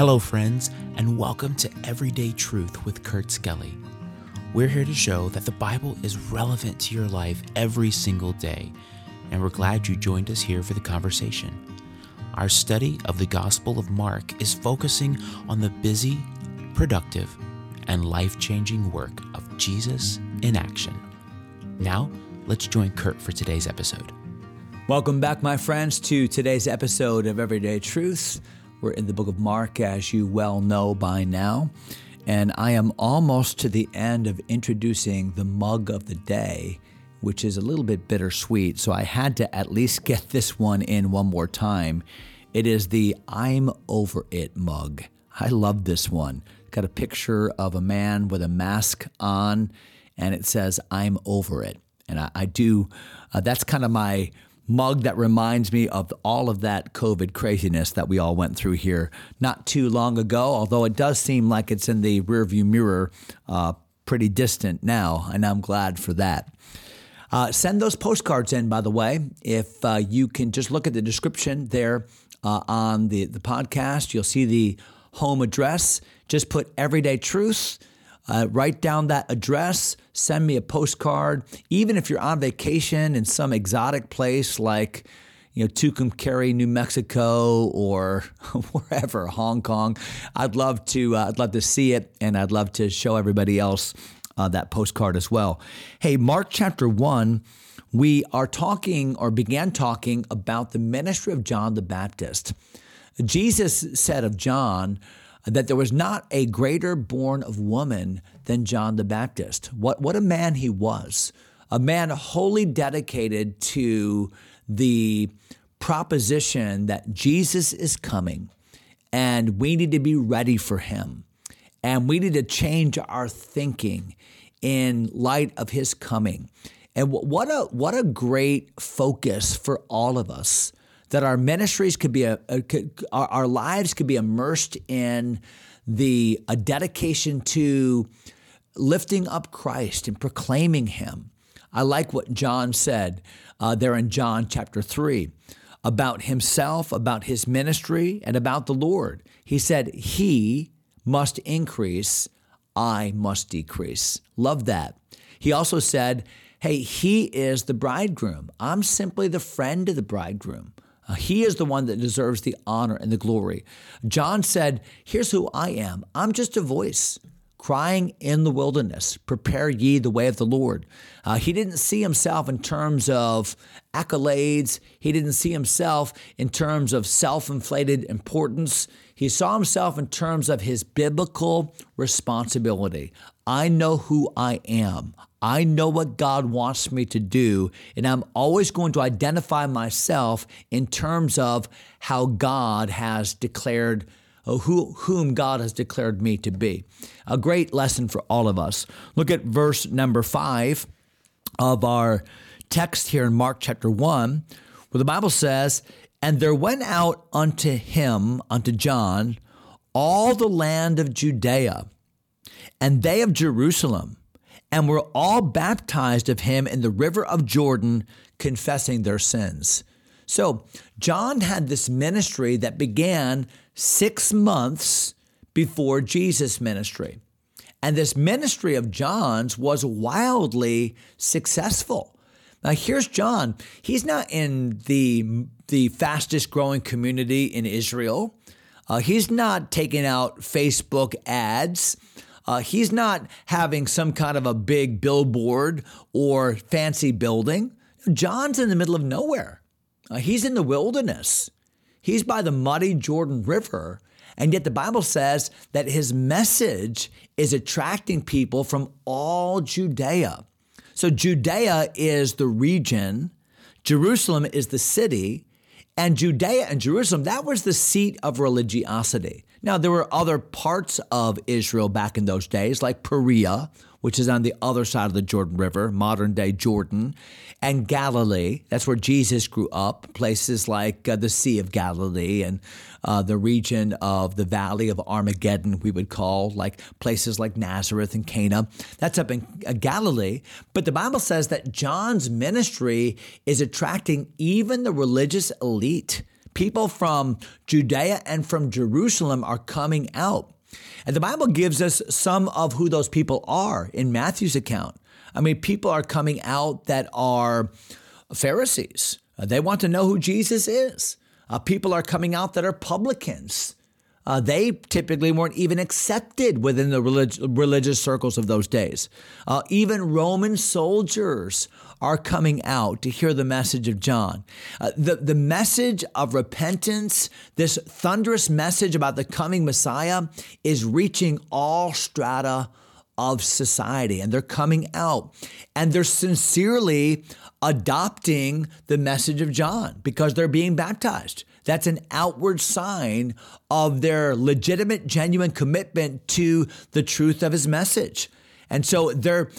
Hello friends, and welcome to Everyday Truth with Kurt Skelly. We're here to show that the Bible is relevant to your life every single day, and we're glad you joined us here for the conversation. Our study of the Gospel of Mark is focusing on the busy, productive, and life-changing work of Jesus in action. Now, let's join Kurt for today's episode. Welcome back, my friends, to today's episode of Everyday Truth. We're in the book of Mark, as you well know by now, and I am almost to the end of introducing the mug of the day, which is a little bit bittersweet, so I had to at least get this one in one more time. It is the I'm Over It mug. I love this one. Got a picture of a man with a mask on, and it says, I'm over it. And I do, that's kind of my mug that reminds me of all of that COVID craziness that we all went through here not too long ago, although it does seem like it's in the rearview mirror pretty distant now, and I'm glad for that. Send those postcards in, by the way. If you can just look at the description there on the podcast, you'll see the home address. Just put Everyday Truth. Write down that address, send me a postcard. Even if you're on vacation in some exotic place like, Tucumcari, New Mexico, or wherever, Hong Kong, I'd love to see it, and I'd love to show everybody else that postcard as well. Hey, Mark chapter 1, we are began talking about the ministry of John the Baptist. Jesus said of John that there was not a greater born of woman than John the Baptist. What a man he was, a man wholly dedicated to the proposition that Jesus is coming and we need to be ready for him. And we need to change our thinking in light of his coming. And what a great focus for all of us, that our ministries could be our lives could be immersed in a dedication to lifting up Christ and proclaiming him. I like what John said there in John chapter 3 about himself, about his ministry, and about the Lord. He said, he must increase, I must decrease. Love that. He also said, hey, he is the bridegroom. I'm simply the friend of the bridegroom. He is the one that deserves the honor and the glory. John said, here's who I am. I'm just a voice crying in the wilderness, prepare ye the way of the Lord. He didn't see himself in terms of accolades. He didn't see himself in terms of self-inflated importance. He saw himself in terms of his biblical responsibility. I know who I am. I know what God wants me to do, and I'm always going to identify myself in terms of how God has declared, whom God has declared me to be. A great lesson for all of us. Look at verse number 5 of our text here in Mark chapter 1, where the Bible says, and there went out unto him, unto John, all the land of Judea, and they of Jerusalem, and were all baptized of him in the river of Jordan, confessing their sins. So John had this ministry that began 6 months before Jesus' ministry. And this ministry of John's was wildly successful. Now here's John. He's not in the fastest growing community in Israel. He's not taking out Facebook ads. He's not having some kind of a big billboard or fancy building. John's in the middle of nowhere. He's in the wilderness. He's by the muddy Jordan River. And yet the Bible says that his message is attracting people from all Judea. So Judea is the region. Jerusalem is the city. And Judea and Jerusalem, that was the seat of religiosity. Now, there were other parts of Israel back in those days, like Perea, which is on the other side of the Jordan River, modern-day Jordan, and Galilee. That's where Jesus grew up, places like the Sea of Galilee and the region of the Valley of Armageddon, we would call, like places like Nazareth and Cana. That's up in Galilee. But the Bible says that John's ministry is attracting even the religious elite, People from Judea and from Jerusalem are coming out. And the Bible gives us some of who those people are in Matthew's account. I mean, people are coming out that are Pharisees. They want to know who Jesus is. People are coming out that are publicans. They typically weren't even accepted within the religious circles of those days. Even Roman soldiers are coming out to hear the message of John. The message of repentance, this thunderous message about the coming Messiah, is reaching all strata of society, and they're coming out, and they're sincerely adopting the message of John because they're being baptized. That's an outward sign of their legitimate, genuine commitment to the truth of his message. And so they're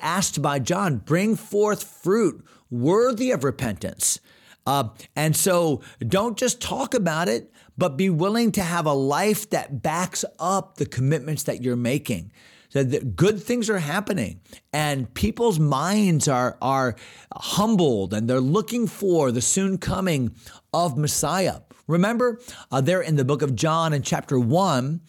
asked by John, bring forth fruit worthy of repentance. And so don't just talk about it, but be willing to have a life that backs up the commitments that you're making. So that good things are happening and people's minds are humbled and they're looking for the soon coming of Messiah. Remember, there in the book of John in chapter 1,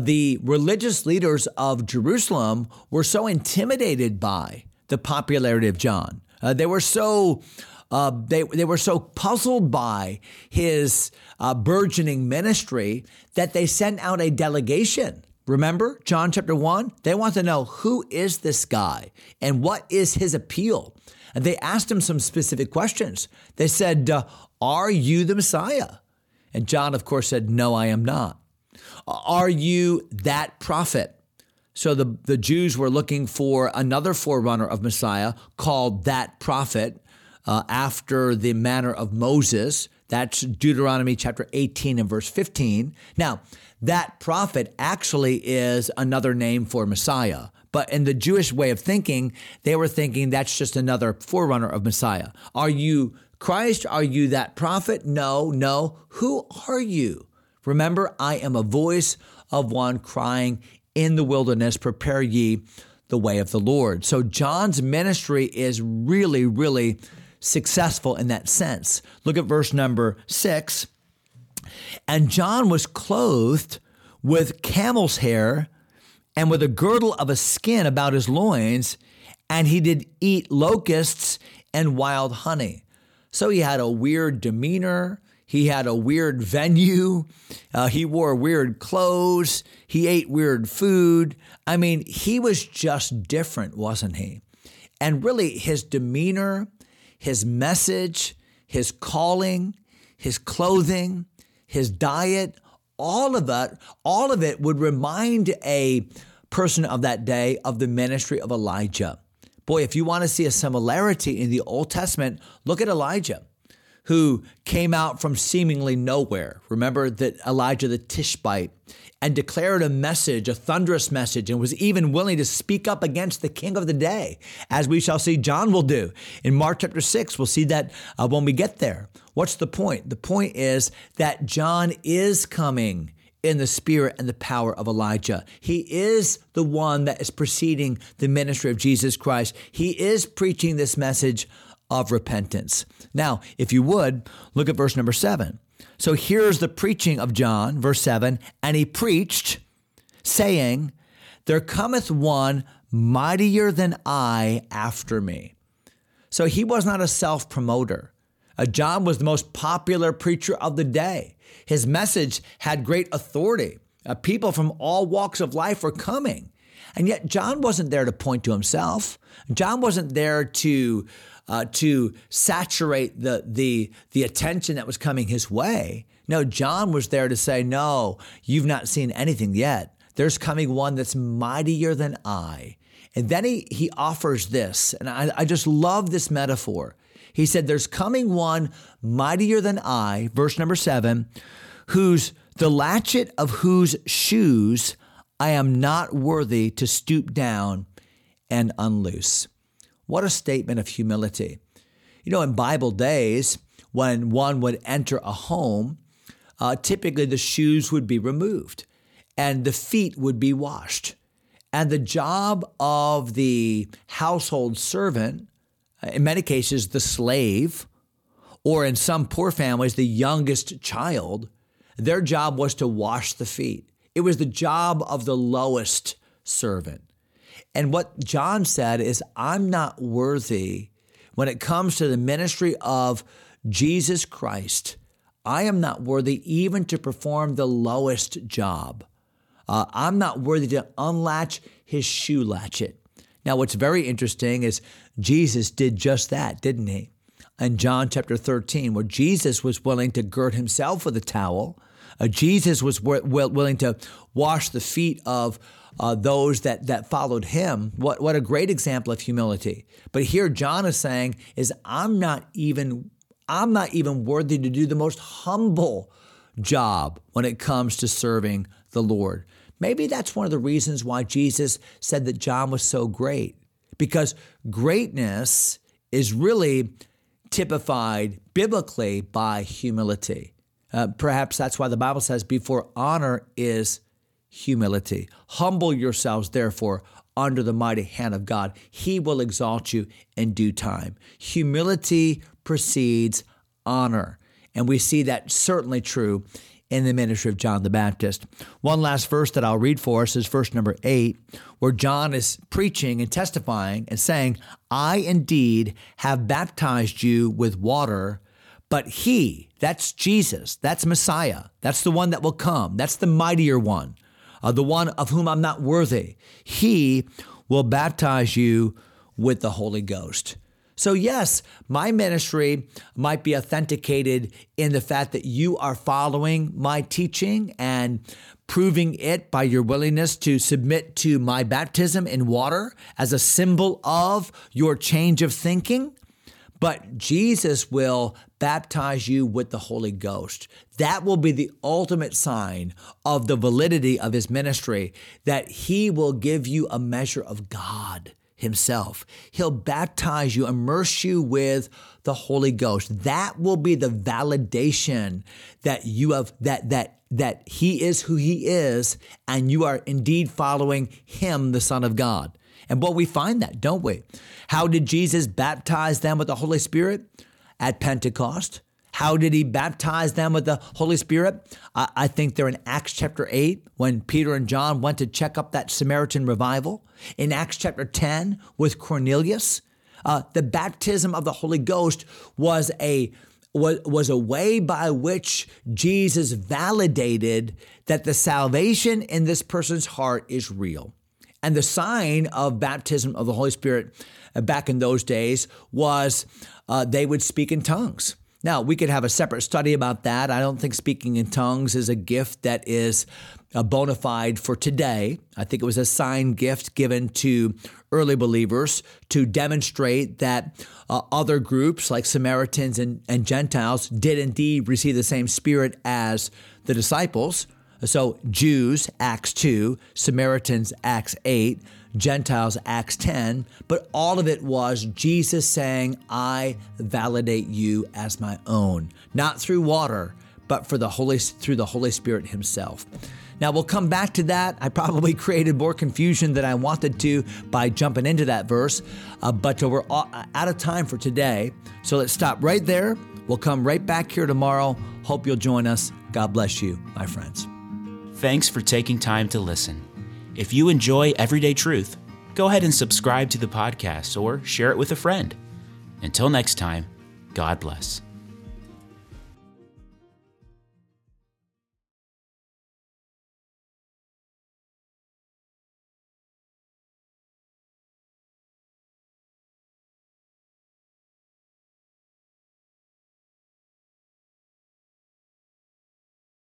the religious leaders of Jerusalem were so intimidated by the popularity of John. They were so puzzled by his burgeoning ministry that they sent out a delegation. Remember John chapter 1? They want to know, who is this guy and what is his appeal? And they asked him some specific questions. They said, are you the Messiah? And John, of course, said, no, I am not. Are you that prophet? So the Jews were looking for another forerunner of Messiah called that prophet, after the manner of Moses. That's Deuteronomy chapter 18 and verse 15. Now, that prophet actually is another name for Messiah. But in the Jewish way of thinking, they were thinking that's just another forerunner of Messiah. Are you Christ? Are you that prophet? No. Who are you? Remember, I am a voice of one crying in the wilderness, prepare ye the way of the Lord. So John's ministry is really, really successful in that sense. Look at verse number 6. And John was clothed with camel's hair and with a girdle of a skin about his loins, and he did eat locusts and wild honey. So he had a weird demeanor. He had a weird venue. He wore weird clothes. He ate weird food. I mean, he was just different, wasn't he? And really, his demeanor, his message, his calling, his clothing, his diet, all of it would remind a person of that day of the ministry of Elijah. Boy, if you want to see a similarity in the Old Testament, look at Elijah, who came out from seemingly nowhere. Remember that Elijah the Tishbite, and declared a message, a thunderous message, and was even willing to speak up against the king of the day, as we shall see John will do. In Mark chapter 6, we'll see that when we get there. What's the point? The point is that John is coming in the spirit and the power of Elijah. He is the one that is preceding the ministry of Jesus Christ. He is preaching this message of repentance. Now, if you would, look at verse number 7. So here's the preaching of John, verse 7, and he preached, saying, there cometh one mightier than I after me. So he was not a self-promoter. John was the most popular preacher of the day. His message had great authority. People from all walks of life were coming. And yet John wasn't there to point to himself. John wasn't there to saturate the attention that was coming his way. No, John was there to say, no, you've not seen anything yet. There's coming one that's mightier than I. And then he offers this, and I just love this metaphor. He said, there's coming one mightier than I, verse number 7, whose the latchet of whose shoes I am not worthy to stoop down and unloose. What a statement of humility. You know, in Bible days, when one would enter a home, typically the shoes would be removed and the feet would be washed. And the job of the household servant, in many cases the slave, or in some poor families, the youngest child, their job was to wash the feet. It was the job of the lowest servant. And what John said is, I'm not worthy when it comes to the ministry of Jesus Christ. I am not worthy even to perform the lowest job. I'm not worthy to unlatch his shoe latchet. Now, what's very interesting is Jesus did just that, didn't he? In John chapter 13, where Jesus was willing to gird himself with a towel. Jesus was willing to wash the feet of those that followed him. What a great example of humility. But here John is saying is, I'm not even worthy to do the most humble job when it comes to serving the Lord. Maybe that's one of the reasons why Jesus said that John was so great, because greatness is really typified biblically by humility. Perhaps that's why the Bible says, before honor is humility. Humble yourselves, therefore, under the mighty hand of God. He will exalt you in due time. Humility precedes honor. And we see that certainly true in the ministry of John the Baptist. One last verse that I'll read for us is verse number 8, where John is preaching and testifying and saying, I indeed have baptized you with water, but he, that's Jesus, that's Messiah, that's the one that will come, that's the mightier one, the one of whom I'm not worthy. He will baptize you with the Holy Ghost. So yes, my ministry might be authenticated in the fact that you are following my teaching and proving it by your willingness to submit to my baptism in water as a symbol of your change of thinking. But Jesus will baptize you with the Holy Ghost. That will be the ultimate sign of the validity of his ministry, that he will give you a measure of God himself. He'll baptize you, immerse you with the Holy Ghost. That will be the validation that you have, that he is who he is, and you are indeed following him, the Son of God. And well, we find that, don't we? How did Jesus baptize them with the Holy Spirit? At Pentecost. How did he baptize them with the Holy Spirit? I think they're in Acts chapter 8, when Peter and John went to check up that Samaritan revival. In Acts chapter 10 with Cornelius, the baptism of the Holy Ghost was a way by which Jesus validated that the salvation in this person's heart is real. And the sign of baptism of the Holy Spirit back in those days was they would speak in tongues. Now, we could have a separate study about that. I don't think speaking in tongues is a gift that is bona fide for today. I think it was a sign gift given to early believers to demonstrate that other groups like Samaritans and Gentiles did indeed receive the same Spirit as the disciples. So Jews, Acts 2, Samaritans, Acts 8, Gentiles, Acts 10, but all of it was Jesus saying, I validate you as my own, not through water, but through the Holy Spirit himself. Now, we'll come back to that. I probably created more confusion than I wanted to by jumping into that verse, but we're out of time for today. So let's stop right there. We'll come right back here tomorrow. Hope you'll join us. God bless you, my friends. Thanks for taking time to listen. If you enjoy Everyday Truth, go ahead and subscribe to the podcast or share it with a friend. Until next time, God bless.